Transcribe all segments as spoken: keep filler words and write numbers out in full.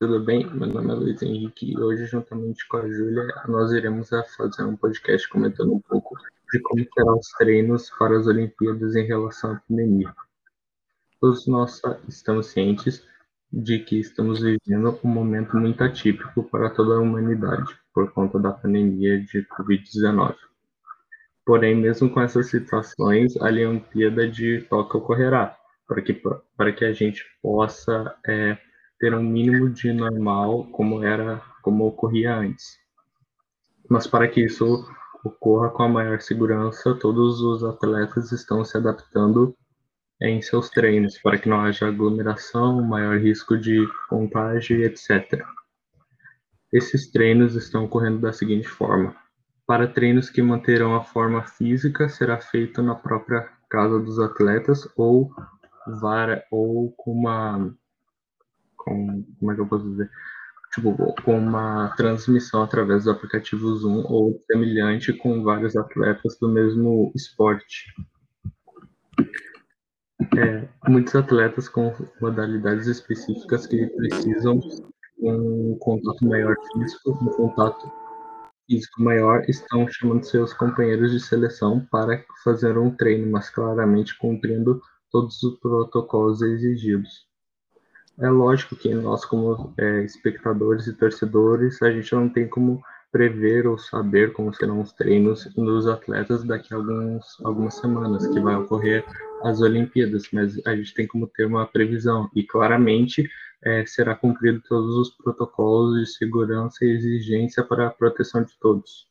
Tudo bem? Meu nome é Luiz Henrique e hoje, juntamente com a Júlia, nós iremos fazer um podcast comentando um pouco de como serão os treinos para as Olimpíadas em relação à pandemia. Todos nós estamos cientes de que estamos vivendo um momento muito atípico para toda a humanidade por conta da pandemia de covid dezenove. Porém, mesmo com essas situações, a Olimpíada de Tóquio ocorrerá, para que, para que a gente possa... É, ter um mínimo de normal como era, como ocorria antes. Mas para que isso ocorra com a maior segurança, todos os atletas estão se adaptando em seus treinos, para que não haja aglomeração, maior risco de contágio, etcétera. Esses treinos estão ocorrendo da seguinte forma. Para treinos que manterão a forma física, será feito na própria casa dos atletas ou, vara, ou com uma... como é que eu posso dizer, tipo, com uma transmissão através do aplicativo Zoom ou semelhante com vários atletas do mesmo esporte. É, muitos atletas com modalidades específicas que precisam de um contato maior físico, um contato físico maior, estão chamando seus companheiros de seleção para fazer um treino, mas claramente cumprindo todos os protocolos exigidos. É lógico que nós, como é, espectadores e torcedores, a gente não tem como prever ou saber como serão os treinos dos atletas daqui a alguns, algumas semanas, que vai ocorrer as Olimpíadas, mas a gente tem como ter uma previsão, e claramente é, será cumprido todos os protocolos de segurança e exigência para a proteção de todos.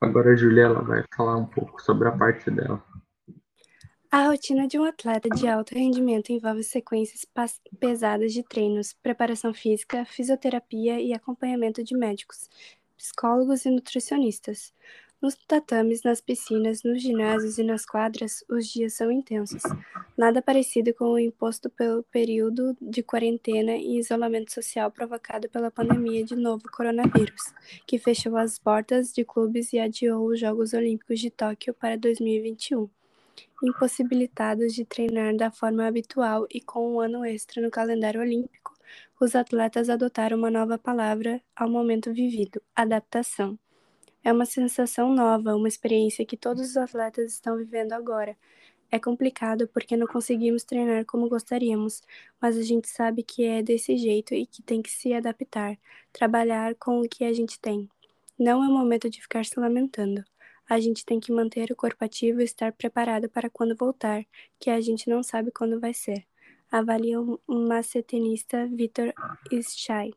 Agora a Júlia vai falar um pouco sobre a parte dela. A rotina de um atleta de alto rendimento envolve sequências pesadas de treinos, preparação física, fisioterapia e acompanhamento de médicos, psicólogos e nutricionistas. Nos tatames, nas piscinas, nos ginásios e nas quadras, os dias são intensos. Nada parecido com o imposto pelo período de quarentena e isolamento social provocado pela pandemia de novo coronavírus, que fechou as portas de clubes e adiou os Jogos Olímpicos de Tóquio para dois mil e vinte e um. Impossibilitados de treinar da forma habitual e com um ano extra no calendário olímpico, os atletas adotaram uma nova palavra ao momento vivido, adaptação. É uma sensação nova, uma experiência que todos os atletas estão vivendo agora. É complicado porque não conseguimos treinar como gostaríamos, mas a gente sabe que é desse jeito e que tem que se adaptar, trabalhar com o que a gente tem. Não é momento de ficar se lamentando. A gente tem que manter o corpo ativo e estar preparado para quando voltar, que a gente não sabe quando vai ser. Avalia o macetenista Victor Ischai.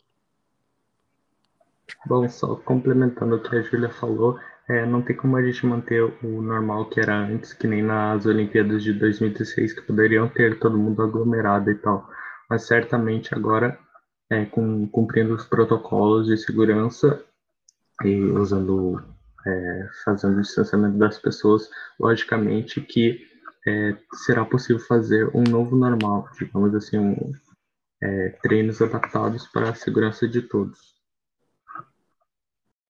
Bom, só complementando o que a Júlia falou, é, não tem como a gente manter o normal que era antes, que nem nas Olimpíadas de dois mil e dezesseis, que poderiam ter todo mundo aglomerado e tal. Mas certamente agora, é, com, cumprindo os protocolos de segurança e usando... É, fazendo o distanciamento das pessoas, logicamente que é, será possível fazer um novo normal, digamos assim, um, é, treinos adaptados para a segurança de todos.